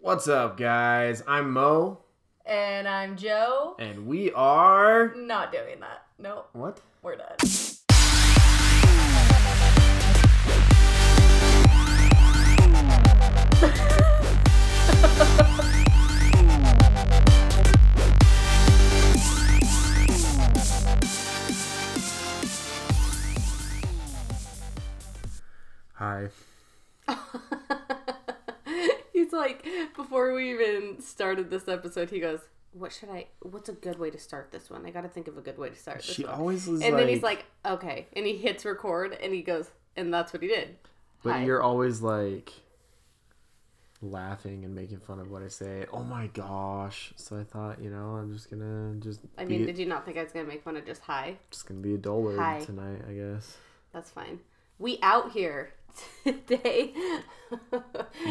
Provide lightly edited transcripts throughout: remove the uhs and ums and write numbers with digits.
What's up, guys? I'm Mo. And I'm Joe. And we are... Not doing that. Nope. What? We're done. Hi. He's like, before we even started this episode, he goes, what's a good way to start this one? I gotta think of a good way to start this one. Always is. And then he's like, okay. And he hits record and he goes, and that's what he did. But Hi. You're always like laughing and making fun of what I say. Oh my gosh. So I thought, I'm just gonna did you not think I was gonna make fun of just hi? Just gonna be a dullard tonight, I guess. That's fine. We out here today.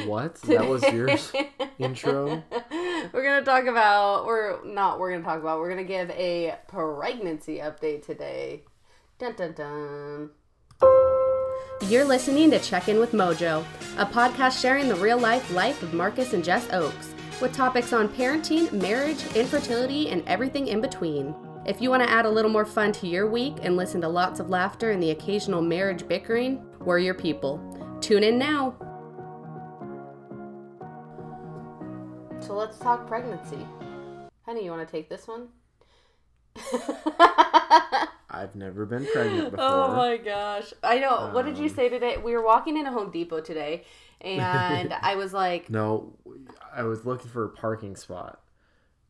What? Today. That was your intro? We're going to give a pregnancy update today. Dun, dun, dun. You're listening to Check In With Mojo, a podcast sharing the real-life life of Marcus and Jess Oaks, with topics on parenting, marriage, infertility, and everything in between. If you want to add a little more fun to your week and listen to lots of laughter and the occasional marriage bickering, we're your people. Tune in now. So let's talk pregnancy. Honey, you want to take this one? I've never been pregnant before. Oh my gosh. I know. What did you say today? We were walking in a Home Depot today, and I was like... No, I was looking for a parking spot,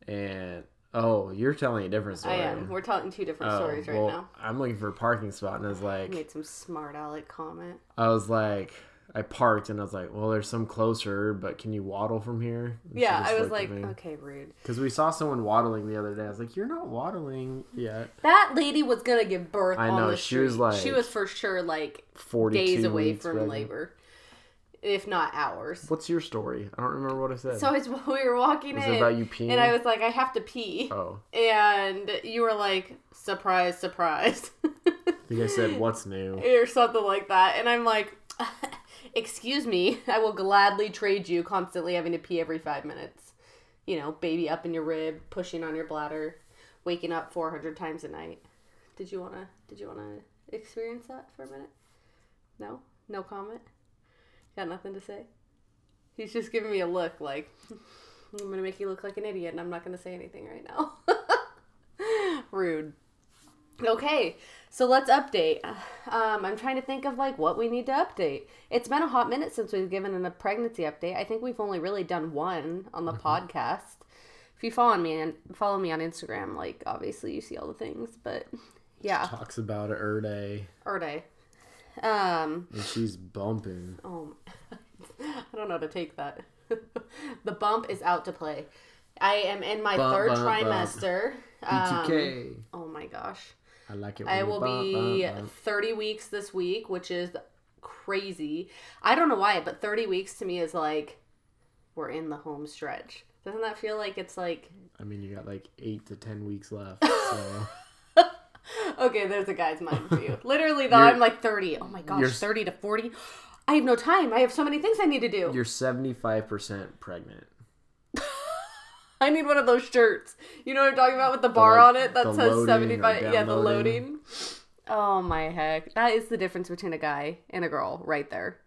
and... Oh, you're telling a different story. I am. We're telling two different stories right now. I'm looking for a parking spot, and I was like... You made some smart aleck comment. I was like... I parked, and I was like, well, there's some closer, but can you waddle from here? And yeah, I was like, okay, rude. Because we saw someone waddling the other day. I was like, you're not waddling yet. That lady was going to give birth on the street. Was like... She was for sure, like, 42 days away from labor. If not hours. What's your story? I don't remember what I said. So it's we were walking in. Is it about you peeing? And I was like, I have to pee. Oh. And you were like, surprise, surprise. I think I said, what's new? Or something like that. And I'm like, excuse me, I will gladly trade you constantly having to pee every 5 minutes. Baby up in your rib, pushing on your bladder, waking up 400 times a night. Did you wanna experience that for a minute? No? No comment? Got nothing to say? He's just giving me a look like, I'm going to make you look like an idiot and I'm not going to say anything right now. Rude. Okay, so let's update. I'm trying to think of what we need to update. It's been a hot minute since we've given a pregnancy update. I think we've only really done one on the podcast. If you follow me on Instagram, obviously you see all the things, but yeah. She talks about Erday. And she's bumping. Oh, I don't know how to take that. The bump is out to play. I am in my third trimester. B2K. Oh my gosh. I like it. I will be 30 weeks this week, which is crazy. I don't know why, but 30 weeks to me is we're in the home stretch. Doesn't that feel like it's like? I mean, you got 8 to 10 weeks left. So. Okay, there's a guy's mind for you. Literally, though, I'm 30. Oh my gosh, 30 to 40. I have no time. I have so many things I need to do. You're 75% pregnant. I need one of those shirts. You know what I'm talking about with the bar on it that says 75. Yeah, the loading. Oh my heck. That is the difference between a guy and a girl right there.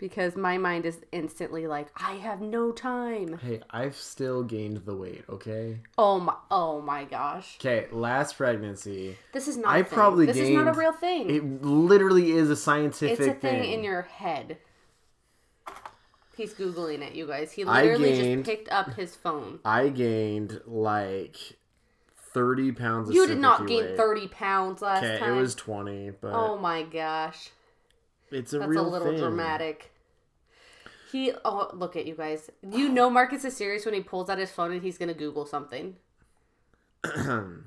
Because my mind is instantly I have no time. Hey, I've still gained the weight, okay? Oh my gosh. Okay, last pregnancy. This is not a thing. This is not a real thing. It literally is a scientific thing. It's a thing in your head. He's Googling it, you guys. He literally just picked up his phone. I gained 30 pounds of sympathy weight. You did not gain 30 pounds last time. Okay, it was 20, but... Oh my gosh. That's real thing. That's a little dramatic. Look at you guys. You know Marcus is serious when he pulls out his phone and he's going to Google something. I'll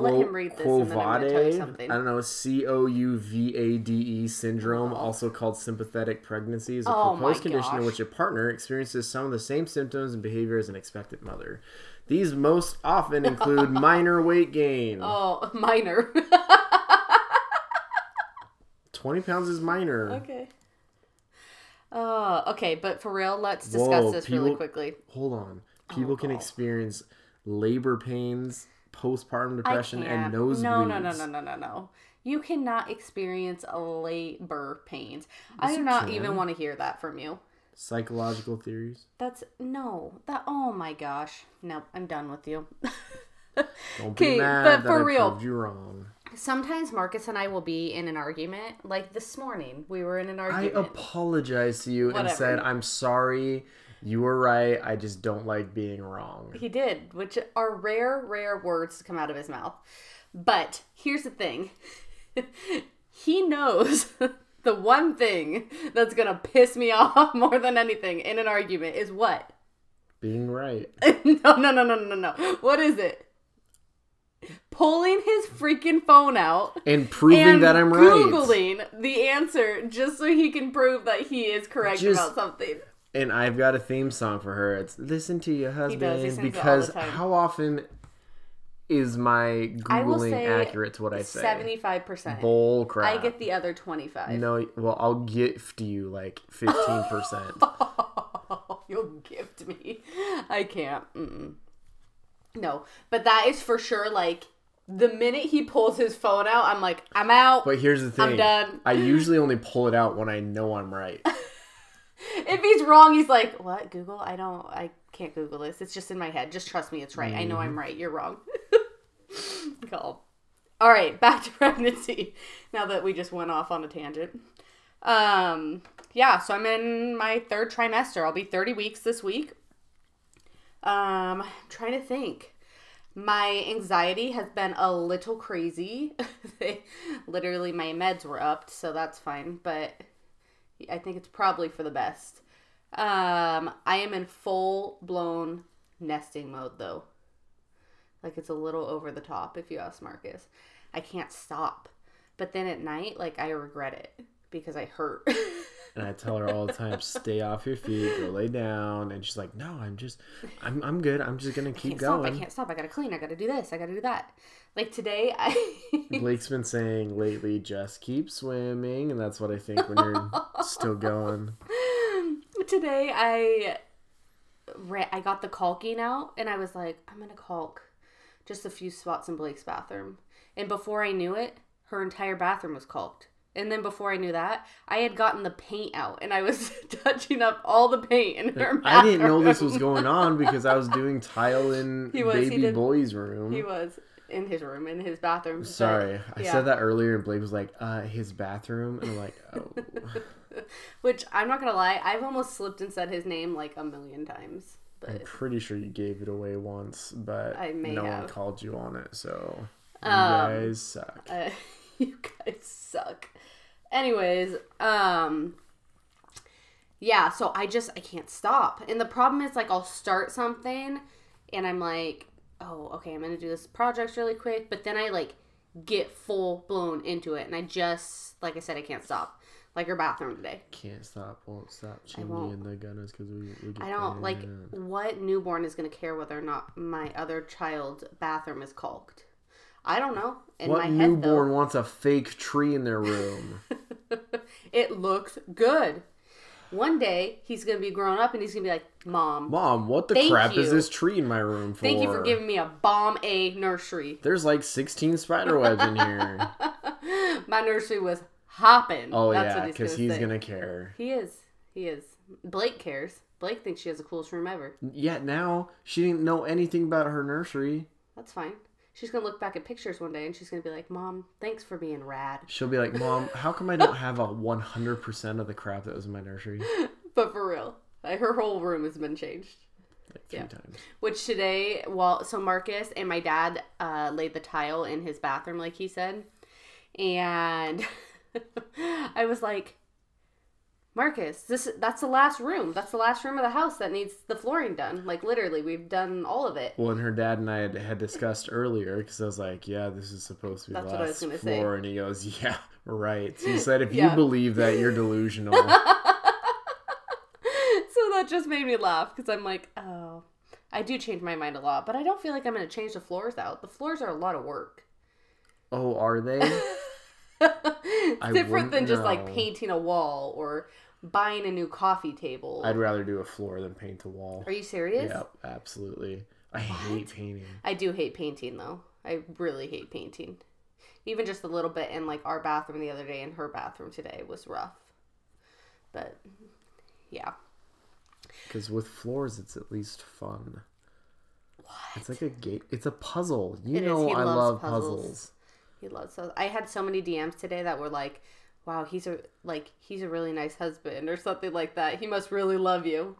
let him read this and then I'm going to tell you something. I don't know. COUVADE syndrome, also called sympathetic pregnancy, is a proposed condition in which a partner experiences some of the same symptoms and behavior as an expectant mother. These most often include minor weight gain. Oh, minor. 20 pounds is minor. Okay. Oh, okay, but for real, let's discuss this really quickly. Hold on. People can experience labor pains, postpartum depression, and nosebleeds. No. You cannot experience labor pains. Yes, I do not even want to hear that from you. Psychological theories? Oh my gosh. No, I'm done with you. Don't be mad but that for I real, proved you wrong. Sometimes Marcus and I will be in an argument. Like this morning, we were in an argument. I apologized to you and said, I'm sorry. You were right. I just don't like being wrong. He did, which are rare, rare words to come out of his mouth. But here's the thing. He knows the one thing that's going to piss me off more than anything in an argument is what? Being right. No. What is it? Pulling his freaking phone out. And proving that I'm right. Googling the answer just so he can prove that he is correct about something. And I've got a theme song for her. It's Listen to Your Husband. He does. He sings it all the time. How often is my Googling accurate to what I say? 75%. Bull crap. I get the other 25%. No, well, I'll gift you like 15%. You'll gift me. I can't. Mm-mm. No, but that is for sure, like, the minute he pulls his phone out, I'm like, I'm out. But here's the thing. I'm done. I usually only pull it out when I know I'm right. If he's wrong, he's like, what, Google? I can't Google this. It's just in my head. Just trust me. It's right. I know I'm right. You're wrong. Cool. All right. Back to pregnancy. Now that we just went off on a tangent. Yeah. So I'm in my third trimester. I'll be 30 weeks this week. I'm trying to think. My anxiety has been a little crazy. Literally, my meds were upped, so that's fine. But I think it's probably for the best. I am in full-blown nesting mode, though. Like, it's a little over the top, if you ask Marcus. I can't stop. But then at night, like, I regret it because I hurt. And I tell her all the time, stay off your feet, go lay down. And she's like, no, I'm good. I'm just going to keep going. I can't stop. I got to clean. I got to do this. I got to do that. Like today, Blake's been saying lately, just keep swimming. And that's what I think when you're still going. Today, I got the caulking out and I was like, I'm going to caulk just a few spots in Blake's bathroom. And before I knew it, her entire bathroom was caulked. And then before I knew that, I had gotten the paint out and I was touching up all the paint in her bathroom. I didn't know this was going on because I was doing tile in baby boy's room. He was in his room, in his bathroom. Sorry, but, I said that earlier and Blake was like, his bathroom? And I'm like, oh. Which I'm not going to lie, I've almost slipped and said his name like a million times. But I'm pretty sure you gave it away once, but no one called you on it, so you guys suck. You guys suck. Anyways, yeah, so I can't stop. And the problem is, like, I'll start something, and I'm like, oh, okay, I'm going to do this project really quick. But then I, like, get full-blown into it, and I just, like I said, I can't stop. Like, her bathroom today. Can't stop, won't stop, Jimmy and the Gunners, because we get I don't, like, out. What newborn is going to care whether or not my other child's bathroom is caulked? I don't know. In what my head, newborn though, wants a fake tree in their room? It looks good. One day, he's going to be grown up and he's going to be like, Mom, what the crap is this tree in my room for? Thank you for giving me a bomb A nursery. There's like 16 spider webs in here. My nursery was hopping. Oh, yeah, because he's going to care. He is. Blake cares. Blake thinks she has the coolest room ever. Yet now, she didn't know anything about her nursery. That's fine. She's going to look back at pictures one day and she's going to be like, Mom, thanks for being rad. She'll be like, Mom, how come I don't have a 100% of the crap that was in my nursery? But for real, her whole room has been changed. Like three times. Which today, so Marcus and my dad laid the tile in his bathroom, like he said. And I was like, Marcus, that's the last room. That's the last room of the house that needs the flooring done. Like, literally, we've done all of it. Well, and her dad and I had discussed earlier, because I was like, yeah, this is supposed to be the last floor. Say. And he goes, yeah, right. So he said, if you believe that, you're delusional. So that just made me laugh, because I'm like, oh, I do change my mind a lot, but I don't feel like I'm going to change the floors out. The floors are a lot of work. Oh, are they? It's different than just like painting a wall or buying a new coffee table. I'd rather do a floor than paint a wall. Are you serious? Yeah, absolutely. I hate painting. I do hate painting, though. I really hate painting. Even just a little bit in, like, our bathroom the other day and her bathroom today was rough. But, yeah. Because with floors, it's at least fun. What? It's like a gate. It's a puzzle. You know I love puzzles. He loves those. I had so many DMs today that were like, wow, he's a really nice husband or something like that. He must really love you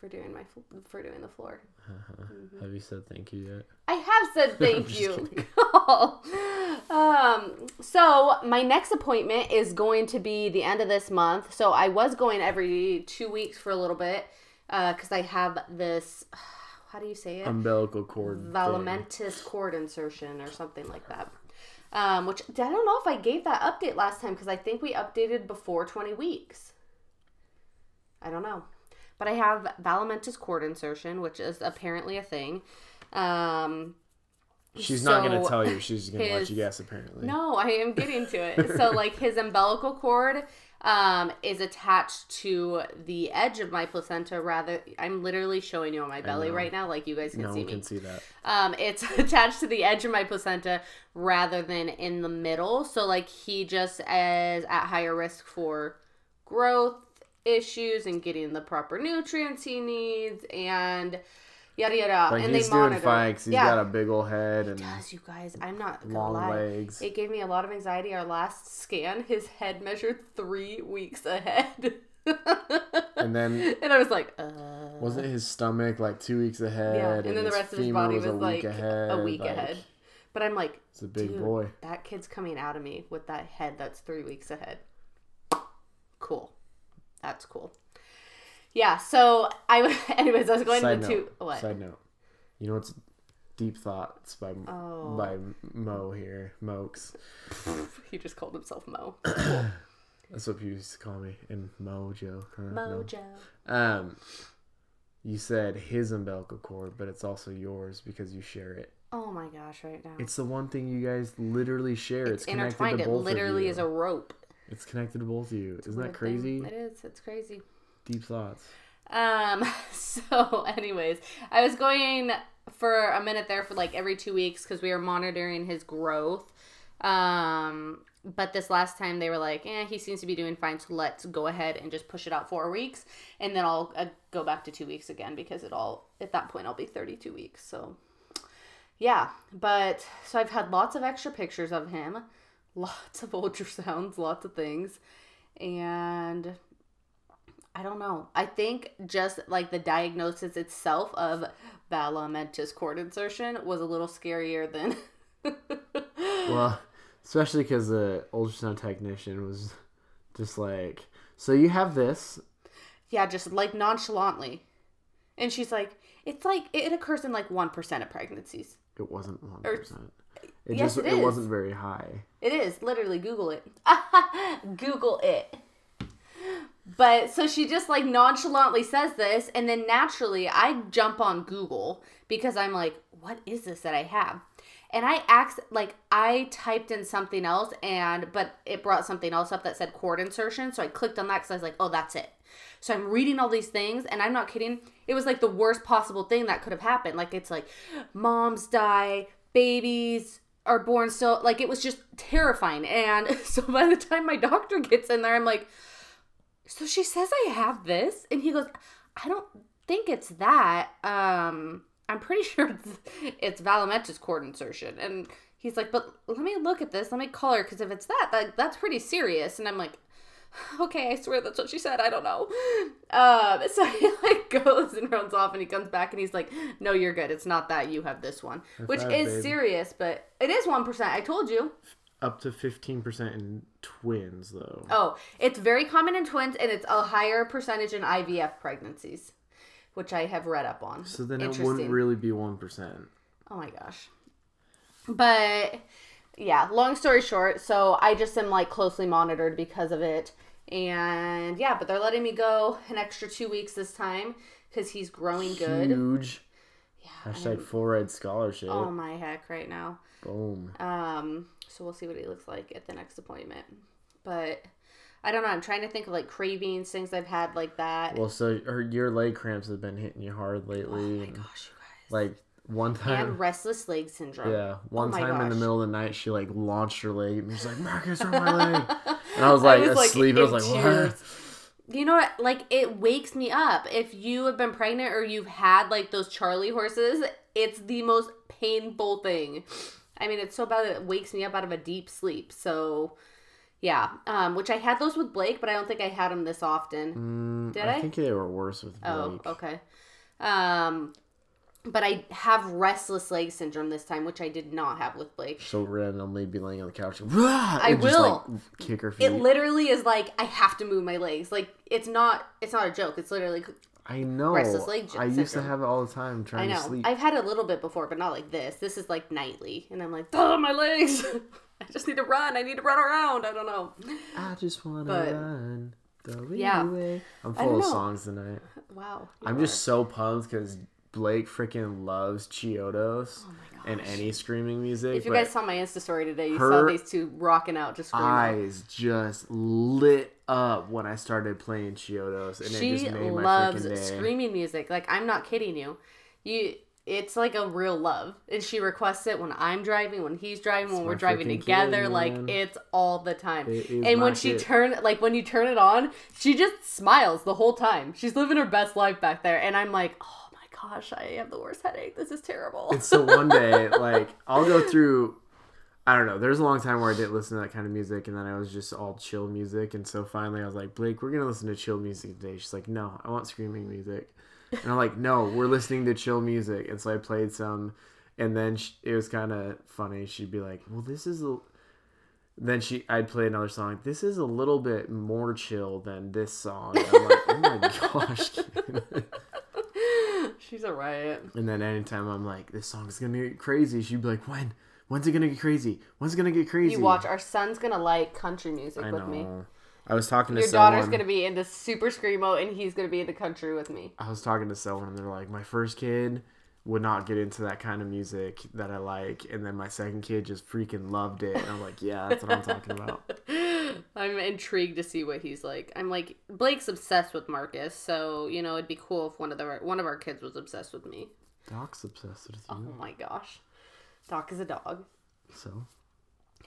for doing the floor. Uh-huh. Mm-hmm. Have you said thank you yet? I have said thank you. So my next appointment is going to be the end of this month. So I was going every 2 weeks for a little bit because I have this. How do you say it? Umbilical cord. Velamentous cord insertion or something like that. Which I don't know if I gave that update last time because I think we updated before 20 weeks. I don't know. But I have velamentous cord insertion, which is apparently a thing. She's not going to tell you. She's going to let you guess, apparently. No, I am getting to it. So, like, his umbilical cord is attached to the edge of my placenta. Rather, I'm literally showing you on my belly right now. Like, you guys can see me. No one can see that. It's attached to the edge of my placenta rather than in the middle. So, like, he just is at higher risk for growth issues and getting the proper nutrients he needs and... yada yada, like, and he's they monitor. Doing fine because he's got a big old head and he does, you guys. I'm not gonna long lie. Legs. It gave me a lot of anxiety. Our last scan, his head measured 3 weeks ahead, and I was like, wasn't his stomach like 2 weeks ahead? Yeah, and then the rest of his body was like a week ahead. But I'm like, it's a big boy. That kid's coming out of me with that head that's 3 weeks ahead. Cool, that's cool. Yeah, so I was going to... What? Side note. You know what's Deep Thoughts by Mo here? Mokes. He just called himself Mo. Cool. That's what people used to call me. And Mojo. Huh? Mojo. No. You said his umbilical cord, but it's also yours because you share it. Oh my gosh, right now. It's the one thing you guys literally share. It's connected to both of you. It literally is a rope. It's connected to both of you. Isn't that crazy? It is. It's crazy. Deep thoughts. So anyways, I was going for a minute there for like every 2 weeks because we were monitoring his growth. But this last time they were like, he seems to be doing fine. So let's go ahead and just push it out 4 weeks. And then I'll go back to 2 weeks again because at that point I'll be 32 weeks. So yeah, but so I've had lots of extra pictures of him, lots of ultrasounds, lots of things. And I don't know. I think just like the diagnosis itself of velamentous cord insertion was a little scarier than... Well, especially because the ultrasound technician was just like, so you have this. Yeah, just like nonchalantly. And she's like, it's like, it occurs in like 1% of pregnancies. It wasn't 1%. It wasn't very high. It is. Literally, Google it. Google it. But so she just like nonchalantly says this, and then naturally I jump on Google because I'm like, what is this that I have? And I typed in something else, but it brought something else up that said cord insertion. So I clicked on that because I was like, oh, that's it. So I'm reading all these things, and I'm not kidding. It was like the worst possible thing that could have happened. Like, it's like moms die, babies are born still. Like, it was just terrifying. And so by the time my doctor gets in there, I'm like, so she says I have this, and he goes, I don't think it's that. I'm pretty sure it's velamentous cord insertion. And he's like, but let me look at this. Let me call her, because if it's that, that's pretty serious. And I'm like, okay, I swear that's what she said. I don't know. So he like goes and runs off, and he comes back, and he's like, no, you're good. It's not that. You have this one, which is serious, but it is 1%. I told you. Up to 15% in twins, though. Oh, it's very common in twins, and it's a higher percentage in IVF pregnancies, which I have read up on. So then it wouldn't really be 1%. Oh, my gosh. But, yeah, long story short, so I just am, like, closely monitored because of it. And, yeah, but they're letting me go an extra 2 weeks this time because he's growing good. Huge. Yeah, # full ride scholarship. Oh, my heck, right now. Boom. So we'll see what he looks like at the next appointment. But I don't know. I'm trying to think of like cravings, things I've had like that. Well, so your leg cramps have been hitting you hard lately. Oh my gosh, you guys. Like one time. And restless leg syndrome. Yeah. One time in the middle of the night, she like launched her leg and she's like, Marcus, on my leg. And I was like asleep. I was like, what? You know what? Like it wakes me up. If you have been pregnant or you've had like those Charlie horses, it's the most painful thing. I mean, it's so bad that it wakes me up out of a deep sleep. So, yeah. Which I had those with Blake, but I don't think I had them this often. Did I? I think they were worse with Blake. Oh, okay. But I have restless leg syndrome this time, which I did not have with Blake. She'll randomly be laying on the couch. And I will. Just, like, kick her feet. It literally is like, I have to move my legs. Like, it's not a joke. It's literally... I know. Restless leg syndrome. I used to have it all the time trying to sleep. I've had a little bit before, but not like this. This is like nightly. And I'm like, oh, my legs. I just need to run. I need to run around. I don't know. I just want to run. Yeah. Way. I'm full of songs tonight. Wow. I'm just so pumped because Blake freaking loves Chiodos and any screaming music. If you guys saw my Insta story today, you saw these two rocking out just screaming. Eyes just lit up when I started playing Chiodos, and she it just made my freaking day. She loves screaming music. Like, I'm not kidding you. It's like a real love, and she requests it when I'm driving, when he's driving, when we're driving together. Kid, like, it's all the time. And when she when you turn it on, she just smiles the whole time. She's living her best life back there, and I'm like, oh my gosh, I have the worst headache. This is terrible. And so one day, like, I'll go through. I don't know. There's a long time where I didn't listen to that kind of music, and then I was just all chill music. And so finally I was like, Blake, we're going to listen to chill music today. She's like, no, I want screaming music. And I'm like, no, we're listening to chill music. And so I played some, and then it was kind of funny. She'd be like, well, this is a... Then I'd play another song. This is a little bit more chill than this song. And I'm like, oh my gosh, kid. She's a riot. And then anytime I'm like, this song is going to get crazy, she'd be like, when? When's it going to get crazy? When's it going to get crazy? You watch. Our son's going to like country music with me. I was talking to someone. Your daughter's going to be into super screamo, and he's going to be into country with me. I was talking to someone, and they're like, my first kid would not get into that kind of music that I like, and then my second kid just freaking loved it. And I'm like, yeah, that's what I'm talking about. I'm intrigued to see what he's like. I'm like, Blake's obsessed with Marcus, so, you know, it'd be cool if one of our kids was obsessed with me. Doc's obsessed with you. Oh, my gosh. Doc is a dog. So?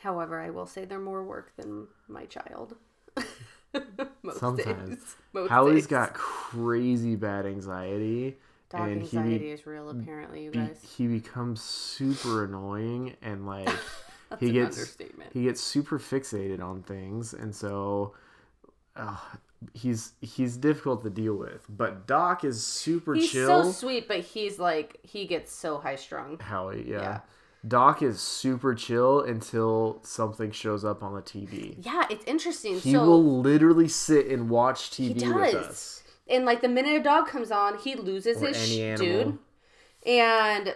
However, I will say they're more work than my child. Most days. Howie's got crazy bad anxiety. Dog and anxiety is real, apparently, you guys. He becomes super annoying, and, like, he gets super fixated on things, and so he's difficult to deal with. But Doc is super chill. He's so sweet, but he's like, he gets so high strung. Howie, yeah. Doc is super chill until something shows up on the TV. Yeah, it's interesting. He will literally sit and watch TV with us. And like the minute a dog comes on, he loses his dude. And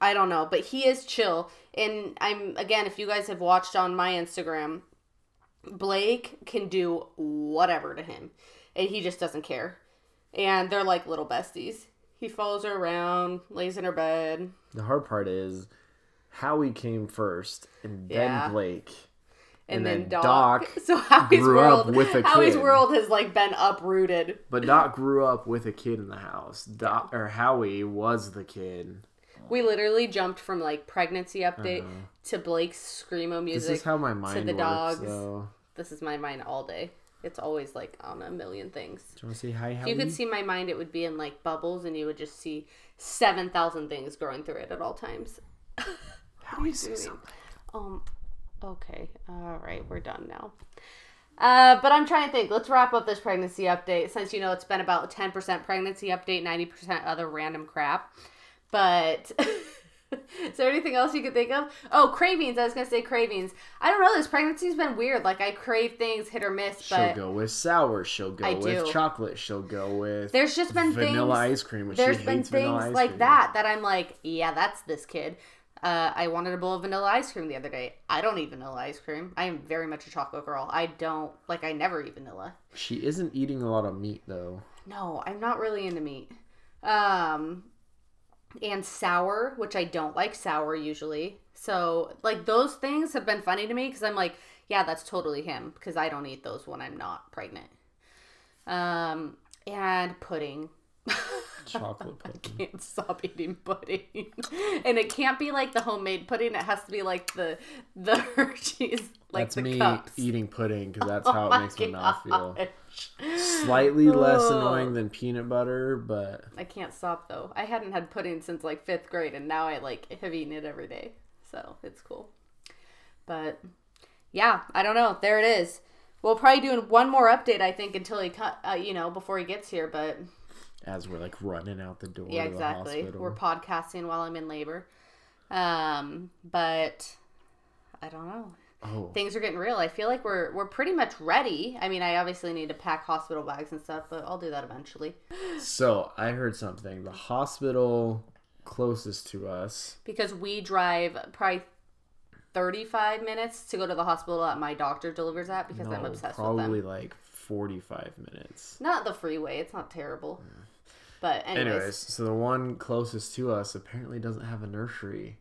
I don't know, but he is chill. And if you guys have watched on my Instagram, Blake can do whatever to him, and he just doesn't care. And they're like little besties. He follows her around, lays in her bed. The hard part is Howie came first, and then Blake, and then Doc. So Howie's world with a kid. Howie's world has like been uprooted. But Doc grew up with a kid in the house. Howie was the kid. We literally jumped from like pregnancy update to Blake's screamo music. This is how my mind works. To the dogs. So. This is my mind all day. It's always like on a million things. Do you want to say hi, Howie? If you could see my mind, it would be in like bubbles, and you would just see 7,000 things growing through it at all times. Howie, say something. Okay. All right. We're done now. But I'm trying to think. Let's wrap up this pregnancy update, since you know it's been about 10% pregnancy update, 90% other random crap. But is there anything else you could think of? Oh, cravings. I was going to say cravings. I don't know. This pregnancy's been weird. Like, I crave things hit or miss. But she'll go with sour. She'll go with chocolate. She'll go with vanilla ice cream. There's been things like that I'm like, yeah, that's this kid. I wanted a bowl of vanilla ice cream the other day. I don't eat vanilla ice cream. I am very much a chocolate girl. I never eat vanilla. She isn't eating a lot of meat, though. No, I'm not really into meat. And sour, which I don't like sour usually. So, like, those things have been funny to me because I'm like, Yeah, that's totally him because I don't eat those when I'm not pregnant. And pudding. Chocolate pudding. I can't stop eating pudding. And it can't be like the homemade pudding. It has to be like the Hershey's, like that's the me cups. Eating pudding because that's how it makes me not feel. Slightly less annoying than peanut butter, but I can't stop though. I hadn't had pudding since like 5th grade, and now I like have eaten it every day, so it's cool. But yeah, I don't know. There it is. We'll probably do one more update, I think, until he before he gets here. But as we're like running out the door, yeah, exactly. To the hospital. We're podcasting while I'm in labor, but I don't know. Oh. Things are getting real. I feel like we're pretty much ready. I mean, I obviously need to pack hospital bags and stuff, but I'll do that eventually. So I heard something. The hospital closest to us, because we drive probably 35 minutes to go to the hospital that my doctor delivers at, because I'm obsessed with them. Probably like 45 minutes. Not the freeway. It's not terrible. Yeah. But anyways, so the one closest to us apparently doesn't have a nursery.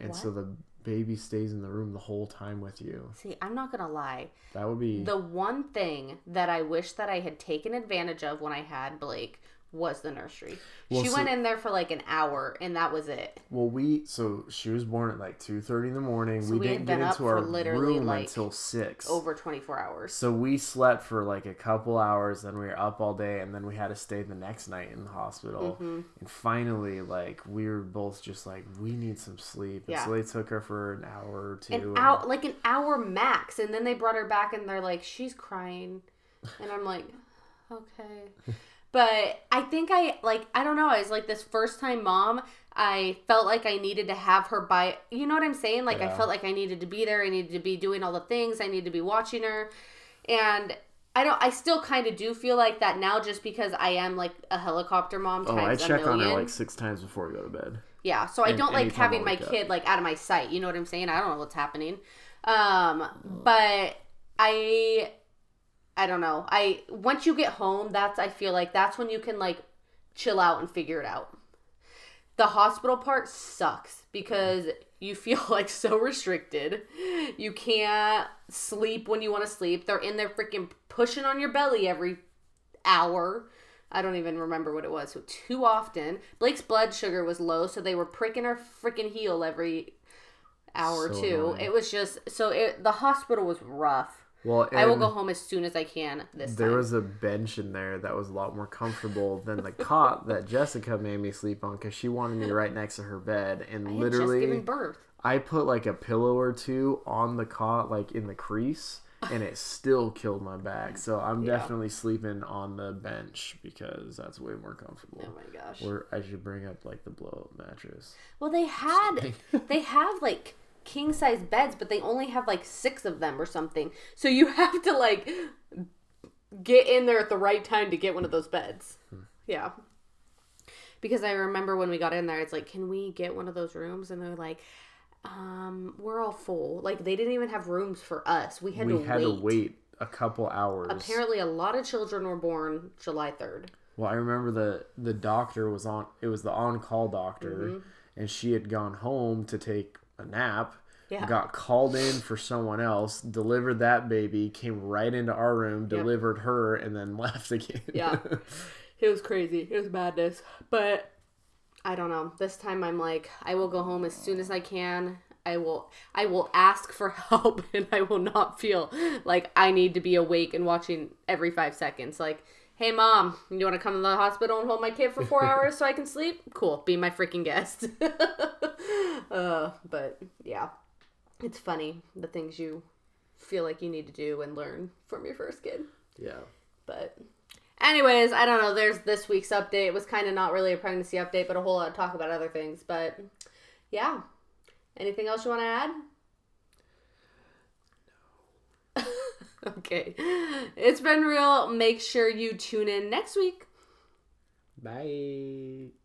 And what? So the baby stays in the room the whole time with you. See, I'm not gonna lie. That would be the one thing that I wish that I had taken advantage of when I had Blake was the nursery. Well, she went in there for like an hour, and that was it. Well, she was born at like 2:30 in the morning. So we didn't get into our room like until 6. Over 24 hours. So we slept for like a couple hours, then we were up all day, and then we had to stay the next night in the hospital. Mm-hmm. And finally, like we were both just like, we need some sleep. And yeah. So they took her for an hour or two. Like an hour max, and then they brought her back, and they're like, she's crying, and I'm like, okay. But I think I don't know, I was like this first time mom, I felt like I needed to have her by, you know what I'm saying? Like, yeah. I felt like I needed to be there, I needed to be doing all the things, I needed to be watching her. And I still kind of do feel like that now, just because I am like a helicopter mom times a million. Oh, I check on her like 6 times before I go to bed. Yeah, so I don't like having my kid like out of my sight, you know what I'm saying? I don't know what's happening. But I don't know. Once you get home, I feel like that's when you can like chill out and figure it out. The hospital part sucks because you feel like so restricted. You can't sleep when you want to sleep. They're in there freaking pushing on your belly every hour. I don't even remember what it was. So too often. Blake's blood sugar was low, so they were pricking her freaking heel every hour or two. Annoying. It was just the hospital was rough. Well, I will go home as soon as I can this time. There was a bench in there that was a lot more comfortable than the cot that Jessica made me sleep on because she wanted me right next to her bed. And I literally, had just given birth. I put like a pillow or two on the cot, like in the crease, and it still killed my back. So I'm definitely sleeping on the bench because that's way more comfortable. Oh my gosh! Or I should bring up like the blow-up mattress. Well, they have like king size beds, but they only have like 6 of them or something, so you have to like get in there at the right time to get one of those beds. Yeah, because I remember when we got in there, it's like, can we get one of those rooms? And they're like, we're all full. Like, they didn't even have rooms for us. We had to wait a couple hours. Apparently a lot of children were born July 3rd. Well, I remember the doctor was on, it was the on-call doctor. Mm-hmm. And she had gone home to take a nap, got called in for someone else, delivered that baby, came right into our room, delivered her, and then left again. Yeah. It was crazy. It was madness. But I don't know. This time I'm like, I will go home as soon as I can. I will ask for help, and I will not feel like I need to be awake and watching every 5 seconds. Like, hey, Mom, you want to come to the hospital and hold my kid for 4 hours so I can sleep? Cool. Be my freaking guest. But yeah, it's funny the things you feel like you need to do and learn from your first kid. Yeah. But anyways, I don't know. There's this week's update. It was kind of not really a pregnancy update, but a whole lot of talk about other things. But yeah. Anything else you want to add? Okay. It's been real. Make sure you tune in next week. Bye.